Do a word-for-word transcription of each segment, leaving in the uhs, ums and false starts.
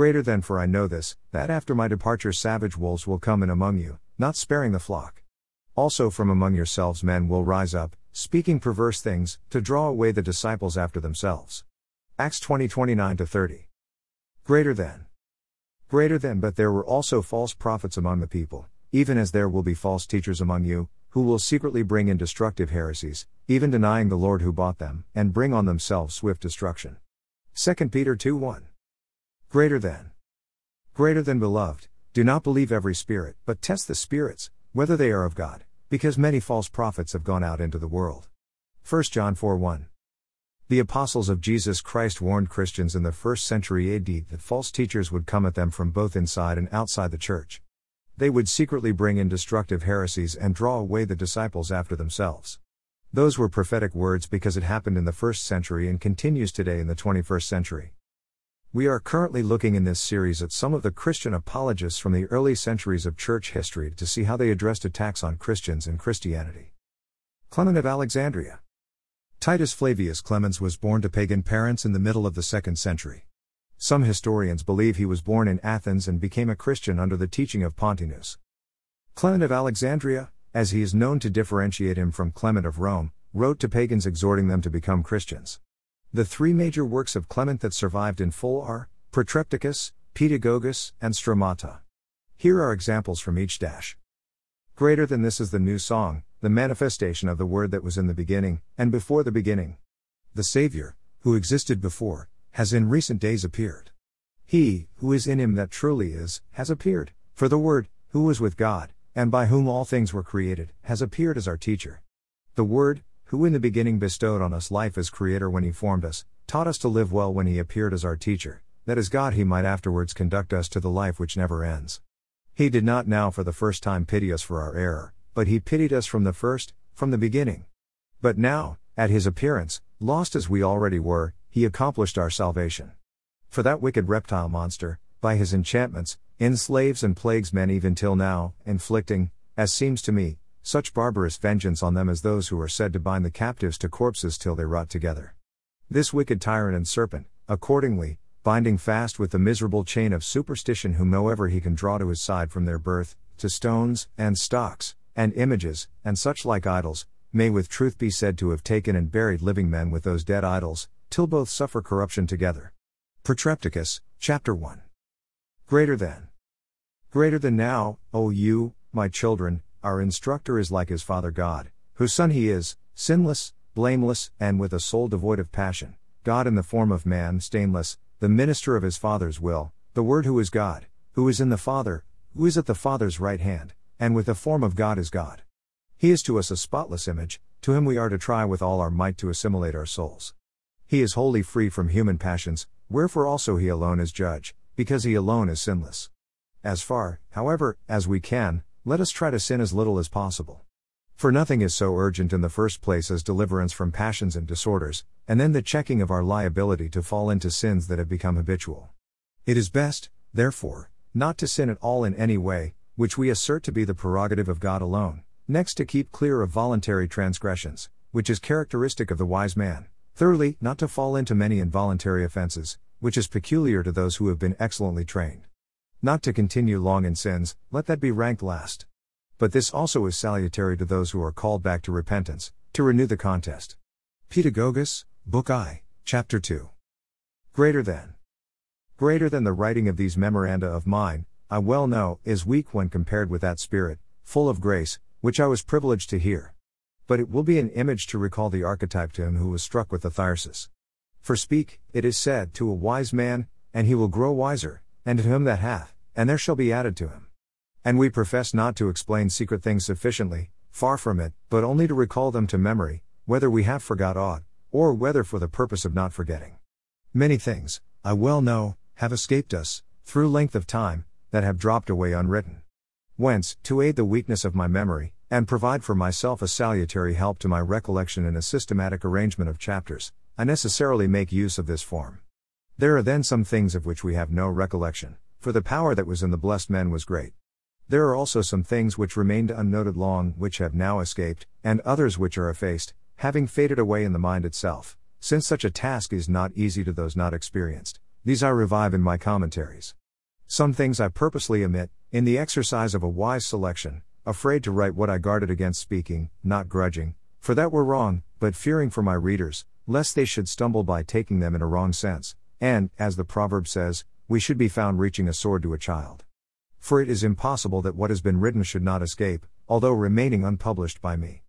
greater than, for I know this, that after my departure savage wolves will come in among you, not sparing the flock. Also from among yourselves men will rise up, speaking perverse things, to draw away the disciples after themselves. Acts twenty twenty-nine to thirty. Greater than. Greater than But there were also false prophets among the people, even as there will be false teachers among you, who will secretly bring in destructive heresies, even denying the Lord who bought them, and bring on themselves swift destruction. Second Peter two one. Greater than. Greater than Beloved, do not believe every spirit, but test the spirits, whether they are of God, because many false prophets have gone out into the world. First John four one. The apostles of Jesus Christ warned Christians in the first century A D that false teachers would come at them from both inside and outside the church. They would secretly bring in destructive heresies and draw away the disciples after themselves. Those were prophetic words because it happened in the first century and continues today in the twenty-first century. We are currently looking in this series at some of the Christian apologists from the early centuries of church history to see how they addressed attacks on Christians and Christianity. Clement of Alexandria. Titus Flavius Clemens was born to pagan parents in the middle of the second century. Some historians believe he was born in Athens and became a Christian under the teaching of Pontinus. Clement of Alexandria, as he is known to differentiate him from Clement of Rome, wrote to pagans exhorting them to become Christians. The three major works of Clement that survived in full are Protrepticus, Pedagogus, and Stromata. Here are examples from each dash. Greater than This is the new song, the manifestation of the Word that was in the beginning, and before the beginning. The Savior, who existed before, has in recent days appeared. He, who is in him that truly is, has appeared, for the Word, who was with God, and by whom all things were created, has appeared as our teacher. The Word, who in the beginning bestowed on us life as Creator when He formed us, taught us to live well when He appeared as our teacher, that as God He might afterwards conduct us to the life which never ends. He did not now for the first time pity us for our error, but He pitied us from the first, from the beginning. But now, at His appearance, lost as we already were, He accomplished our salvation. For that wicked reptile monster, by his enchantments, enslaves and plagues men even till now, inflicting, as seems to me, such barbarous vengeance on them as those who are said to bind the captives to corpses till they rot together. This wicked tyrant and serpent, accordingly, binding fast with the miserable chain of superstition whomever he can draw to his side from their birth, to stones, and stocks, and images, and such like idols, may with truth be said to have taken and buried living men with those dead idols, till both suffer corruption together. Protrepticus, chapter one. Greater than. Greater than Now, O you, my children, our instructor is like his Father God, whose Son he is, sinless, blameless, and with a soul devoid of passion, God in the form of man, stainless, the minister of his Father's will, the Word who is God, who is in the Father, who is at the Father's right hand, and with the form of God is God. He is to us a spotless image, to him we are to try with all our might to assimilate our souls. He is wholly free from human passions, wherefore also he alone is judge, because he alone is sinless. As far, however, as we can, let us try to sin as little as possible. For nothing is so urgent in the first place as deliverance from passions and disorders, and then the checking of our liability to fall into sins that have become habitual. It is best, therefore, not to sin at all in any way, which we assert to be the prerogative of God alone, next to keep clear of voluntary transgressions, which is characteristic of the wise man, thirdly, not to fall into many involuntary offenses, which is peculiar to those who have been excellently trained. Not to continue long in sins, let that be ranked last. But this also is salutary to those who are called back to repentance, to renew the contest. Pedagogus, Book one, Chapter two. Greater than. Greater than The writing of these memoranda of mine, I well know, is weak when compared with that Spirit, full of grace, which I was privileged to hear. But it will be an image to recall the archetype to him who was struck with the thyrosis. For speak, it is said, to a wise man, and he will grow wiser, and to him that hath, and there shall be added to him. And we profess not to explain secret things sufficiently, far from it, but only to recall them to memory, whether we have forgot aught, or whether for the purpose of not forgetting. Many things, I well know, have escaped us, through length of time, that have dropped away unwritten. Whence, to aid the weakness of my memory, and provide for myself a salutary help to my recollection in a systematic arrangement of chapters, I necessarily make use of this form. There are then some things of which we have no recollection, for the power that was in the blessed men was great. There are also some things which remained unnoted long which have now escaped, and others which are effaced, having faded away in the mind itself, since such a task is not easy to those not experienced, these I revive in my commentaries. Some things I purposely omit, in the exercise of a wise selection, afraid to write what I guarded against speaking, not grudging, for that were wrong, but fearing for my readers, lest they should stumble by taking them in a wrong sense, and, as the proverb says, we should be found reaching a sword to a child. For it is impossible that what has been written should not escape, although remaining unpublished by me.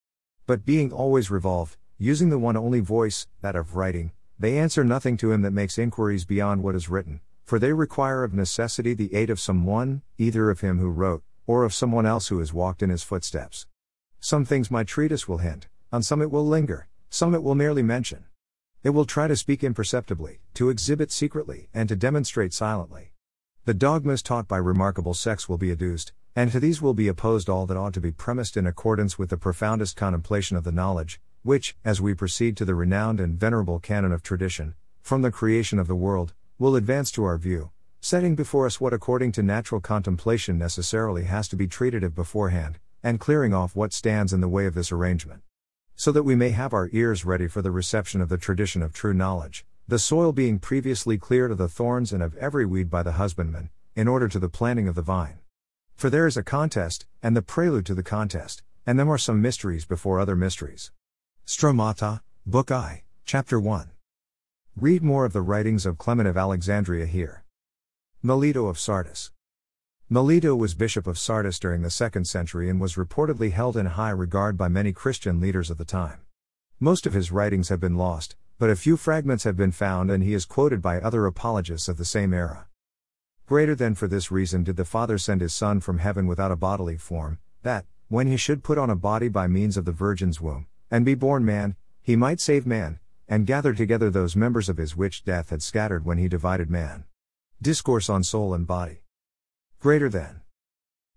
But being always revolved, using the one only voice, that of writing, they answer nothing to him that makes inquiries beyond what is written, for they require of necessity the aid of some one, either of him who wrote, or of someone else who has walked in his footsteps. Some things my treatise will hint, on some it will linger, some it will merely mention. It will try to speak imperceptibly, to exhibit secretly, and to demonstrate silently. The dogmas taught by remarkable sects will be adduced, and to these will be opposed all that ought to be premised in accordance with the profoundest contemplation of the knowledge, which, as we proceed to the renowned and venerable canon of tradition, from the creation of the world, will advance to our view, setting before us what according to natural contemplation necessarily has to be treated of beforehand, and clearing off what stands in the way of this arrangement. So that we may have our ears ready for the reception of the tradition of true knowledge, the soil being previously cleared of the thorns and of every weed by the husbandman, in order to the planting of the vine. For there is a contest, and the prelude to the contest, and them are some mysteries before other mysteries. Stromata, Book I, Chapter one. Read more of the writings of Clement of Alexandria here. Melito of Sardis. Melito was bishop of Sardis during the second century and was reportedly held in high regard by many Christian leaders of the time. Most of his writings have been lost, but a few fragments have been found and he is quoted by other apologists of the same era. Greater than for this reason did the Father send his Son from heaven without a bodily form, that, when he should put on a body by means of the Virgin's womb, and be born man, he might save man, and gather together those members of his which death had scattered when he divided man. Discourse on Soul and Body. Greater than.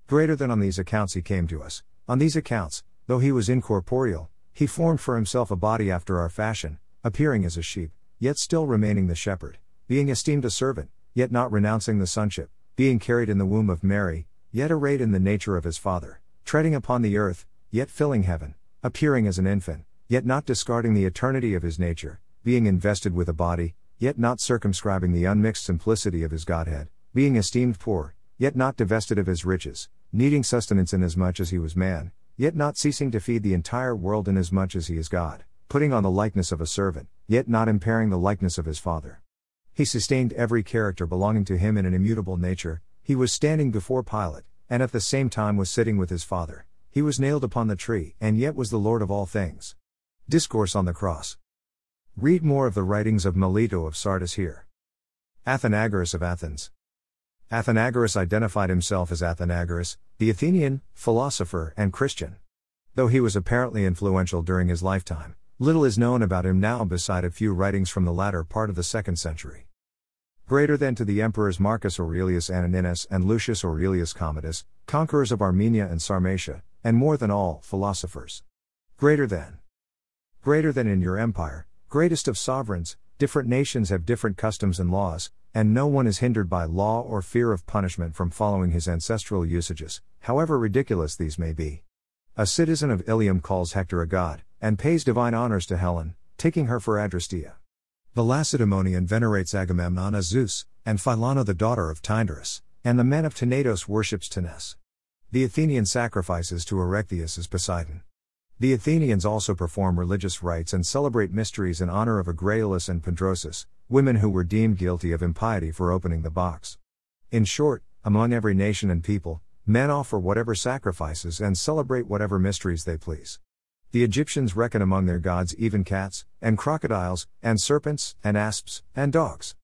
Greater than on these accounts he came to us, on these accounts, though he was incorporeal, he formed for himself a body after our fashion, appearing as a sheep, yet still remaining the shepherd, being esteemed a servant, yet not renouncing the sonship, being carried in the womb of Mary, yet arrayed in the nature of his Father, treading upon the earth, yet filling heaven, appearing as an infant, yet not discarding the eternity of his nature, being invested with a body, yet not circumscribing the unmixed simplicity of his Godhead, being esteemed poor, yet not divested of his riches, needing sustenance inasmuch as he was man, yet not ceasing to feed the entire world inasmuch as he is God, putting on the likeness of a servant, yet not impairing the likeness of his Father. He sustained every character belonging to him in an immutable nature, he was standing before Pilate, and at the same time was sitting with his Father, he was nailed upon the tree, and yet was the Lord of all things. Discourse on the Cross. Read more of the writings of Melito of Sardis here. Athenagoras of Athens. Athenagoras identified himself as Athenagoras, the Athenian, philosopher, and Christian. Though he was apparently influential during his lifetime, little is known about him now beside a few writings from the latter part of the second century. Greater than to the emperors Marcus Aurelius Antoninus and Lucius Aurelius Commodus, conquerors of Armenia and Sarmatia, and more than all, philosophers. Greater than. Greater than in your empire, greatest of sovereigns, different nations have different customs and laws, and no one is hindered by law or fear of punishment from following his ancestral usages, however ridiculous these may be. A citizen of Ilium calls Hector a god, and pays divine honors to Helen, taking her for Adrastea. The Lacedaemonian venerates Agamemnon as Zeus, and Philona the daughter of Tyndarus, and the man of Tenedos worships Tennes. The Athenian sacrifices to Erechtheus as Poseidon. The Athenians also perform religious rites and celebrate mysteries in honor of Agraeolus and Pandrosus, women who were deemed guilty of impiety for opening the box. In short, among every nation and people, men offer whatever sacrifices and celebrate whatever mysteries they please. The Egyptians reckon among their gods even cats, and crocodiles, and serpents, and asps, and dogs.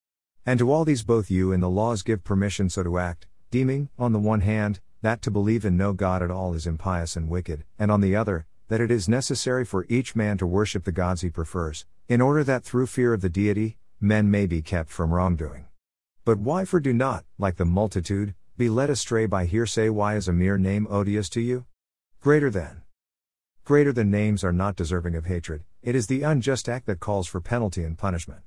And to all these both you and the laws give permission so to act, deeming, on the one hand, that to believe in no god at all is impious and wicked, and on the other, that it is necessary for each man to worship the gods he prefers, in order that through fear of the deity, men may be kept from wrongdoing. But why for do not, like the multitude, be led astray by hearsay? Why is a mere name odious to you? Greater than. Greater than names are not deserving of hatred, it is the unjust act that calls for penalty and punishment.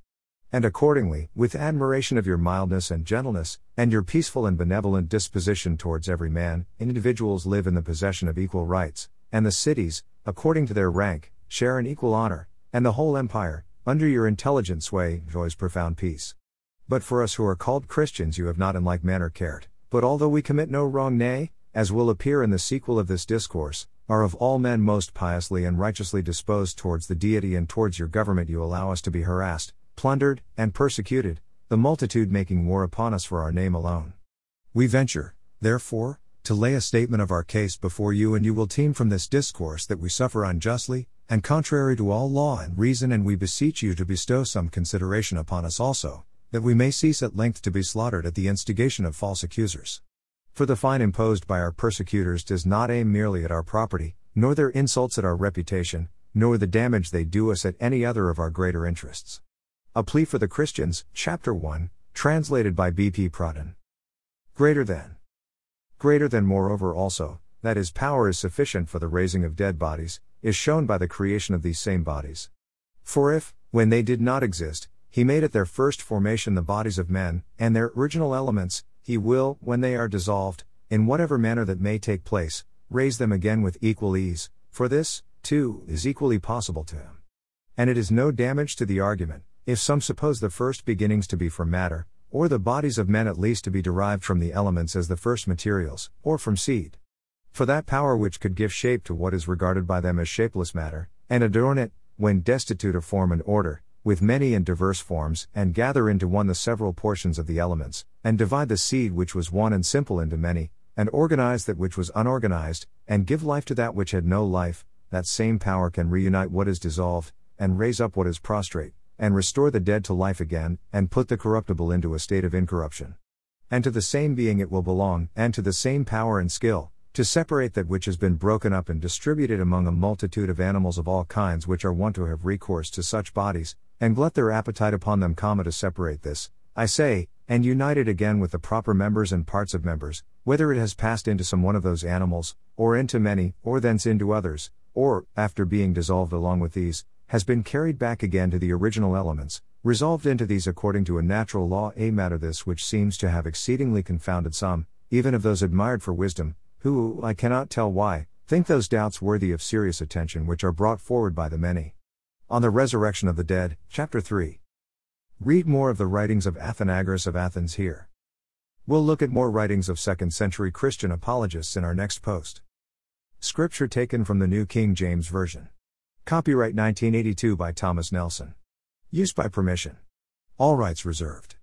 And accordingly, with admiration of your mildness and gentleness, and your peaceful and benevolent disposition towards every man, individuals live in the possession of equal rights, and the cities, according to their rank, share an equal honor, and the whole empire, under your intelligent sway, enjoys profound peace. But for us who are called Christians you have not in like manner cared, but although we commit no wrong, nay, as will appear in the sequel of this discourse, are of all men most piously and righteously disposed towards the deity and towards your government, you allow us to be harassed, plundered, and persecuted, the multitude making war upon us for our name alone. We venture, therefore, to lay a statement of our case before you, and you will teem from this discourse that we suffer unjustly, and contrary to all law and reason, and we beseech you to bestow some consideration upon us also, that we may cease at length to be slaughtered at the instigation of false accusers. For the fine imposed by our persecutors does not aim merely at our property, nor their insults at our reputation, nor the damage they do us at any other of our greater interests. A Plea for the Christians, Chapter one, translated by B P Pradhan. Greater than. Greater than moreover also, that his power is sufficient for the raising of dead bodies, is shown by the creation of these same bodies. For if, when they did not exist, he made at their first formation the bodies of men, and their original elements, he will, when they are dissolved, in whatever manner that may take place, raise them again with equal ease, for this, too, is equally possible to him. And it is no damage to the argument, if some suppose the first beginnings to be from matter, or the bodies of men at least to be derived from the elements as the first materials, or from seed. For that power which could give shape to what is regarded by them as shapeless matter, and adorn it, when destitute of form and order, with many and diverse forms, and gather into one the several portions of the elements, and divide the seed which was one and simple into many, and organize that which was unorganized, and give life to that which had no life, that same power can reunite what is dissolved, and raise up what is prostrate, and restore the dead to life again, and put the corruptible into a state of incorruption. And to the same being it will belong, and to the same power and skill, to separate that which has been broken up and distributed among a multitude of animals of all kinds which are wont to have recourse to such bodies, and glut their appetite upon them, comma, to separate this, I say, and unite it again with the proper members and parts of members, whether it has passed into some one of those animals, or into many, or thence into others, or, after being dissolved along with these, has been carried back again to the original elements, resolved into these according to a natural law, a matter this which seems to have exceedingly confounded some, even of those admired for wisdom, who, I cannot tell why, think those doubts worthy of serious attention which are brought forward by the many. On the Resurrection of the Dead, Chapter three. Read more of the writings of Athenagoras of Athens here. We'll look at more writings of second-century Christian apologists in our next post. Scripture taken from the New King James Version. Copyright nineteen eighty-two by Thomas Nelson. Use by permission. All rights reserved.